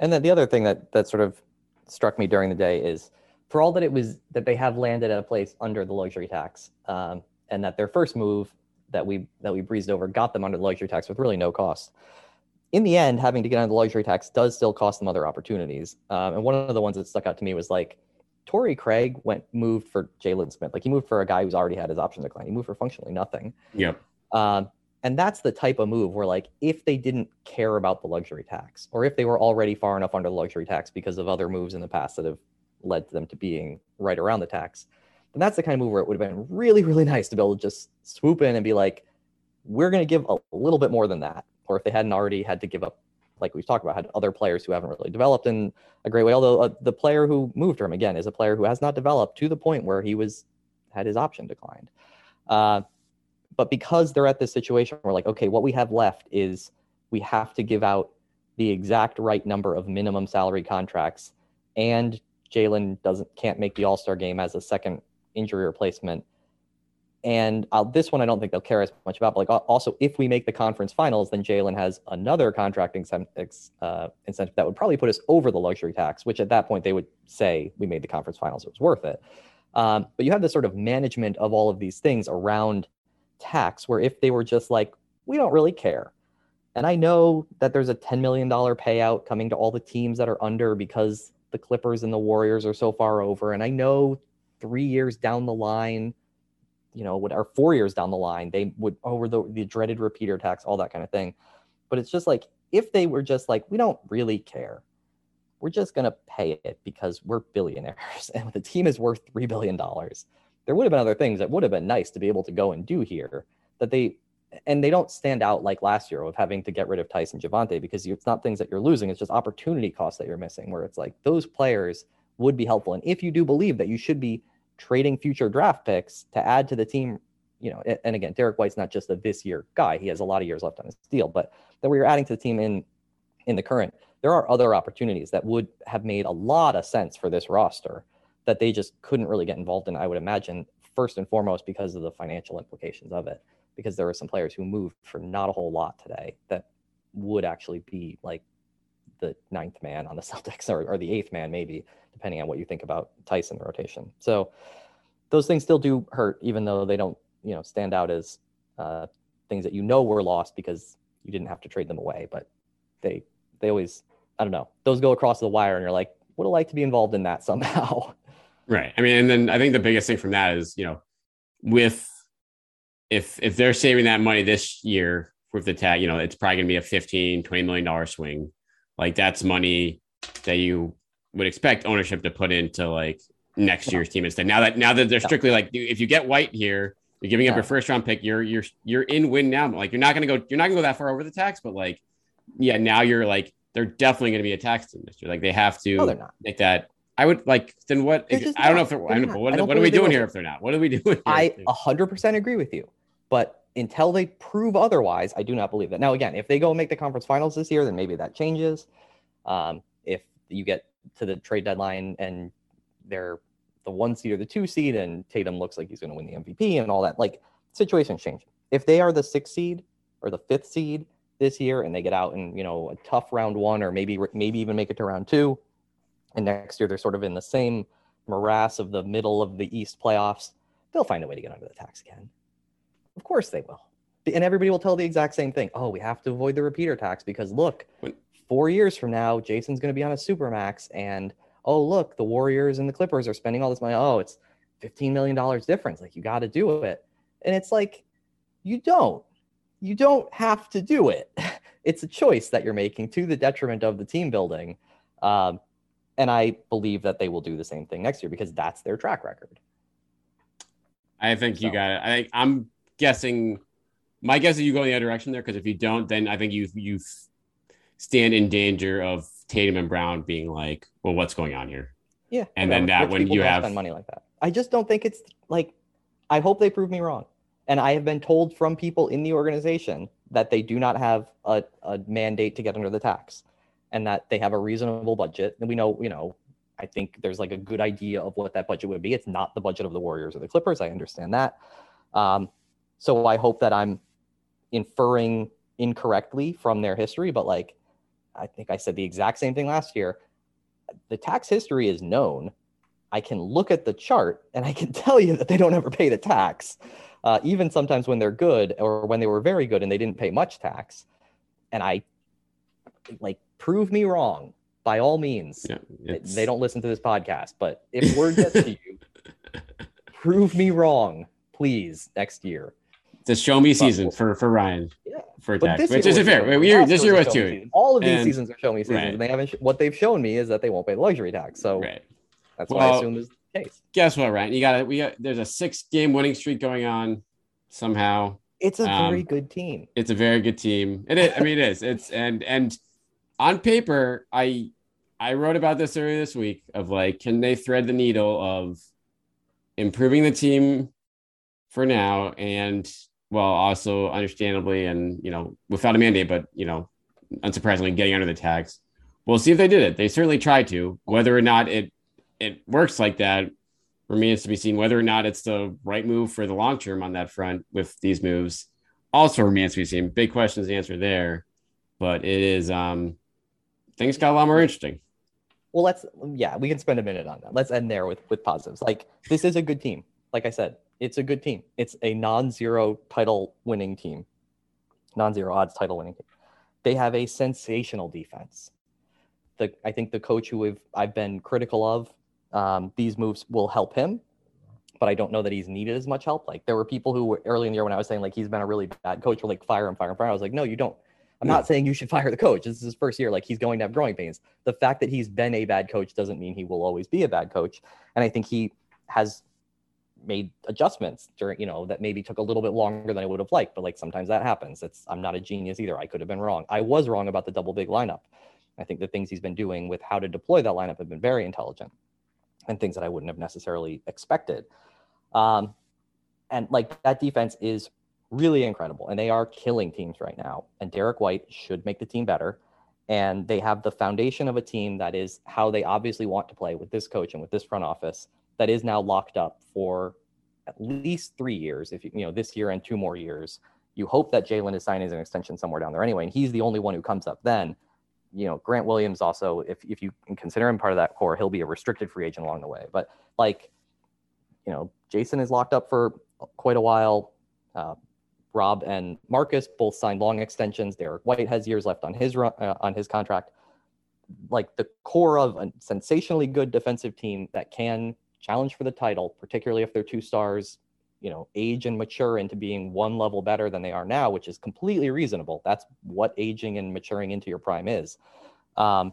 And then the other thing that, that sort of struck me during the day is, for all that it was that they have landed at a place under the luxury tax, um, and that their first move that we that we breezed over got them under the luxury tax with really no cost. In the end, having to get under the luxury tax does still cost them other opportunities. Um, and one of the ones that stuck out to me was like, Torrey Craig went moved for Jalen Smith. Like he moved for a guy who's already had his option decline. He moved for functionally nothing. Yeah. Um, and that's the type of move where like, if they didn't care about the luxury tax, or if they were already far enough under the luxury tax because of other moves in the past that have led to them to being right around the tax, and that's the kind of move where it would have been really, really nice to be able to just swoop in and be like, we're going to give a little bit more than that. Or if they hadn't already had to give up, like we've talked about, had other players who haven't really developed in a great way. Although uh, the player who moved him again is a player who has not developed to the point where he was had his option declined. Uh, but because they're at this situation, we're like, okay, what we have left is we have to give out the exact right number of minimum salary contracts, and Jalen doesn't can't make the All-Star game as a second injury replacement. And I'll, this one I don't think they'll care as much about. But like also, if we make the conference finals, then Jalen has another contract incentive, uh, incentive that would probably put us over the luxury tax, which at that point they would say we made the conference finals. It was worth it. Um, but you have this sort of management of all of these things around tax where if they were just like, we don't really care. And I know that there's a ten million dollars payout coming to all the teams that are under because the Clippers and the Warriors are so far over. And I know three years down the line, you know, what, or four years down the line, they would over the, the dreaded repeater tax, all that kind of thing. But it's just like, if they were just like, we don't really care, we're just going to pay it because we're billionaires and the team is worth three billion dollars. There would have been other things that would have been nice to be able to go and do here that they, and they don't stand out like last year of having to get rid of Theis and Javante, because it's not things that you're losing. It's just opportunity costs that you're missing, where it's like those players would be helpful. And if you do believe that you should be trading future draft picks to add to the team, you know, and again, Derrick White's not just a this year guy. He has a lot of years left on his deal, but that we were adding to the team in, in the current, there are other opportunities that would have made a lot of sense for this roster that they just couldn't really get involved in, I would imagine, first and foremost, because of the financial implications of it, because there were some players who moved for not a whole lot today that would actually be like the ninth man on the Celtics, or, or the eighth man, maybe, depending on what you think about Theis in the rotation. So those things still do hurt, even though they don't, you know, stand out as uh, things that, you know, were lost because you didn't have to trade them away. But they, they always, I don't know, those go across the wire and you're like, would have liked to be involved in that somehow. Right. I mean, and then I think the biggest thing from that is, you know, with, if if they're saving that money this year with the tag, you know, it's probably gonna be a fifteen, twenty million dollars swing. Like, that's money that you would expect ownership to put into like next year's team instead. Now that now that they're strictly like, if you get White here, you're giving up your first round pick. You're you're you're in win now. Like, you're not gonna go you're not gonna go that far over the tax, but like, yeah, now you're like, they're definitely gonna be a tax team this year. Like, they have to no, make that. I would like, then what? If, I don't know if they're, they're I don't know, what, I don't what are we doing here if they're not? What are we doing here? I one hundred percent agree with you. But until they prove otherwise, I do not believe that. Now, again, if they go and make the conference finals this year, then maybe that changes. Um, if you get to the trade deadline and they're the one seed or the two seed and Tatum looks like he's going to win the M V P and all that, like, situations change. If they are the sixth seed or the fifth seed this year and they get out and, you know, a tough round one, or maybe maybe even make it to round two, and next year they're sort of in the same morass of the middle of the East playoffs, they'll find a way to get under the tax again. Of course they will. And everybody will tell the exact same thing. Oh, we have to avoid the repeater tax because, look, four years from now, Jason's going to be on a supermax. And, oh, look, the Warriors and the Clippers are spending all this money. Oh, it's fifteen million dollars difference. Like, you got to do it. And it's like, you don't. You don't have to do it. It's a choice that you're making to the detriment of the team building. Um, And I believe that they will do the same thing next year because that's their track record. I think so. You got it. I think I'm guessing. My guess is you go in the other direction there, because if you don't, then I think you you stand in danger of Tatum and Brown being like, "Well, what's going on here?" Yeah, and then that when you have money like that, I just don't think it's like. I hope they prove me wrong, and I have been told from people in the organization that they do not have a, a mandate to get under the tax, and that they have a reasonable budget. And we know, you know, I think there's like a good idea of what that budget would be. It's not the budget of the Warriors or the Clippers. I understand that. Um, so I hope that I'm inferring incorrectly from their history. But like, I think I said the exact same thing last year. The tax history is known. I can look at the chart and I can tell you that they don't ever pay the tax, uh, even sometimes when they're good or when they were very good and they didn't pay much tax. And I like, prove me wrong, by all means. Yeah, they, they don't listen to this podcast, but if word gets to you, prove me wrong, please, next year. It's a show me but season we'll, for, for Ryan, yeah. for Dak, which isn't fair. This year was too. All of these and, seasons are show me seasons, right. and they haven't. What they've shown me is that they won't pay luxury tax, so right. that's well, what I assume is the case. Guess what, Ryan? You got it. We got, there's a six-game winning streak going on somehow. It's a very um, good team. It's a very good team. It is. I mean, it is. It's and and. On paper, I I wrote about this earlier this week of like, can they thread the needle of improving the team for now and, well, also understandably and, you know, without a mandate, but, you know, unsurprisingly getting under the tax. We'll see if they did it. They certainly tried to. Whether or not it it works like that remains to be seen. Whether or not it's the right move for the long term on that front with these moves also remains to be seen. Big questions to answer there, but it is... um. Things got a lot more interesting. Well, let's, yeah, we can spend a minute on that. Let's end there with, with positives. Like, this is a good team. Like I said, it's a good team. It's a non-zero title winning team. Non-zero odds title winning team. They have a sensational defense. The, I think the coach who we've, I've been critical of, um, these moves will help him, but I don't know that he's needed as much help. Like, there were people who were early in the year when I was saying, like, he's been a really bad coach, were like, fire him, fire him, fire him. I was like, no, you don't. I'm not saying you should fire the coach. This is his first year. Like, he's going to have growing pains. The fact that he's been a bad coach doesn't mean he will always be a bad coach. And I think he has made adjustments during, you know, that maybe took a little bit longer than I would have liked, but like, sometimes that happens. It's, I'm not a genius either. I could have been wrong. I was wrong about the double big lineup. I think the things he's been doing with how to deploy that lineup have been very intelligent and things that I wouldn't have necessarily expected. Um, and like, that defense is really incredible, and they are killing teams right now, and Derrick White should make the team better, and they have the foundation of a team that is how they obviously want to play with this coach and with this front office that is now locked up for at least three years, if you, you know, this year and two more years. You hope that Jaylen is signing an extension somewhere down there anyway, and he's the only one who comes up then. You know, Grant Williams also, if if you consider him part of that core, he'll be a restricted free agent along the way, but like, you know, Jason is locked up for quite a while. uh Rob and Marcus both signed long extensions. Derrick White has years left on his uh, on his contract. Like, the core of a sensationally good defensive team that can challenge for the title, particularly if their two stars, you know, age and mature into being one level better than they are now, which is completely reasonable. That's what aging and maturing into your prime is. Um,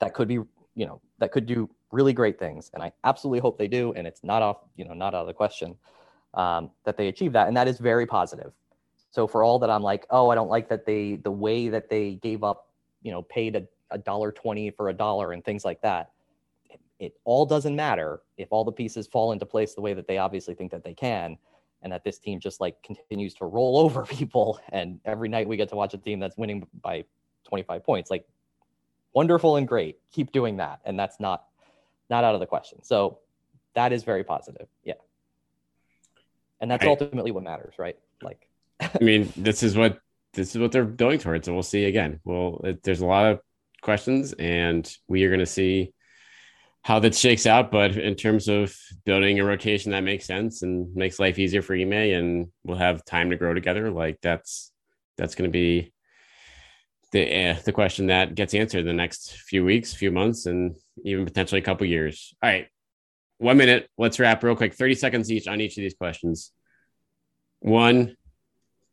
that could be, you know, that could do really great things, and I absolutely hope they do. And it's not off, you know, not out of the question. Um, that they achieve that. And that is very positive. So for all that I'm like, oh, I don't like that they, the way that they gave up, you know, paid a, a dollar twenty for a dollar and things like that. It, it all doesn't matter if all the pieces fall into place the way that they obviously think that they can. And that this team just like continues to roll over people. And every night we get to watch a team that's winning by twenty-five points, like, wonderful and great, keep doing that. And that's not, not out of the question. So that is very positive. Yeah. And that's ultimately I, what matters, right? Like, I mean, this is what this is what they're going towards, and we'll see again. Well, it, there's a lot of questions, and we are going to see how that shakes out. But in terms of building a rotation that makes sense and makes life easier for Ime, and we'll have time to grow together. Like, that's that's going to be the uh, the question that gets answered in the next few weeks, few months, and even potentially a couple years. All right. One minute. Let's wrap real quick. thirty seconds each on each of these questions. One,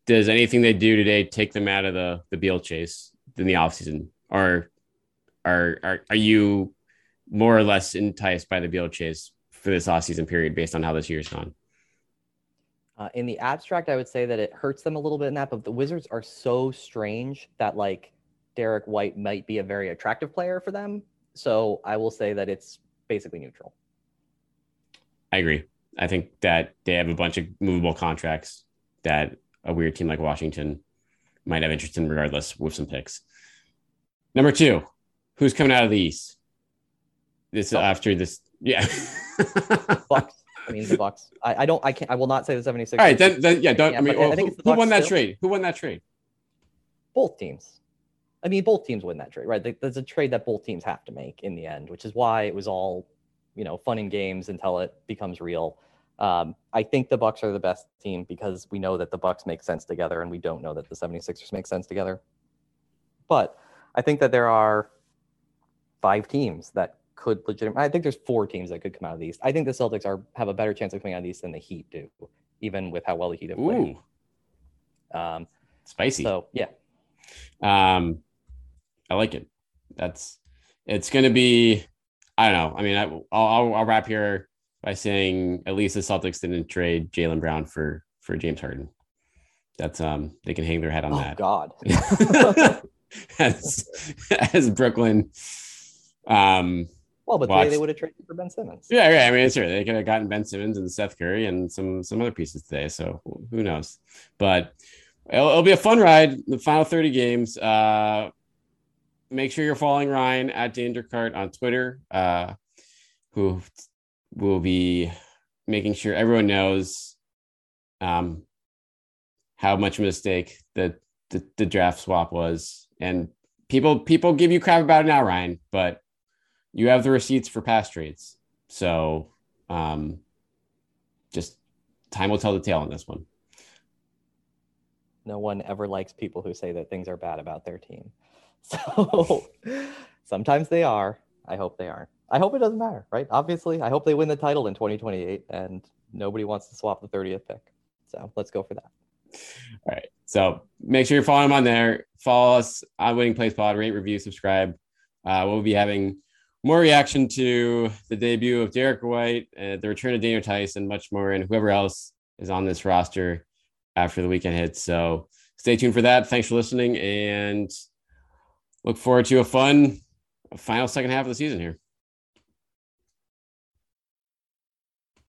does anything they do today take them out of the, the Beal chase in the offseason? Or are, are are you more or less enticed by the Beal chase for this offseason period based on how this year's gone? Uh, in the abstract, I would say that it hurts them a little bit in that, but the Wizards are so strange that, like, Derrick White might be a very attractive player for them. So I will say that it's basically neutral. I agree. I think that they have a bunch of movable contracts that a weird team like Washington might have interest in regardless, with some picks. Number two, who's coming out of the East? This oh. after this. Yeah. Bucks. I mean, the Bucks. I, I don't, I can't, I will not say the seventy-sixers. All right. Then, then yeah. Don't, yeah, I mean, well, I think who, it's the Bucks who won that still? trade? Who won that trade? Both teams. I mean, both teams win that trade, right? There's a trade that both teams have to make in the end, which is why it was all, you know, fun and games until it becomes real. Um, I think the Bucks are the best team because we know that the Bucks make sense together, and we don't know that the seventy-sixers make sense together. But I think that there are five teams that could legitimately, I think there's four teams that could come out of the East. I think the Celtics are have a better chance of coming out of the East than the Heat do, even with how well the Heat have played. Ooh. Um, Spicy. So, yeah. Um, I like it. That's, it's going to be, I don't know. I mean, I, I'll I'll wrap here by saying at least the Celtics didn't trade Jaylen Brown for for James Harden. That's um they can hang their head on oh, that. Oh God. as as Brooklyn. Um. Well, but watched, they, they would have traded for Ben Simmons. Yeah, yeah. I mean, sure, they could have gotten Ben Simmons and Seth Curry and some some other pieces today. So who knows? But it'll, it'll be a fun ride. The final thirty games. Uh. Make sure you're following Ryan at Dandercart on Twitter, uh, who will be making sure everyone knows um, how much of a mistake the, the, the draft swap was. And people people give you crap about it now, Ryan, but you have the receipts for past trades. So um, just time will tell the tale on this one. no one ever likes people who say that things are bad about their team. So sometimes they are. I hope they aren't. I hope it doesn't matter, right? Obviously, I hope they win the title in twenty twenty-eight, and nobody wants to swap the thirtieth pick. So let's go for that. All right. So make sure you're following them on there. Follow us on Winning Plays Pod. Rate, review, subscribe. Uh, we'll be having more reaction to the debut of Derrick White, uh, the return of Daniel Theis, and much more, and whoever else is on this roster after the weekend hits. So stay tuned for that. Thanks for listening, and look forward to a fun final second half of the season here.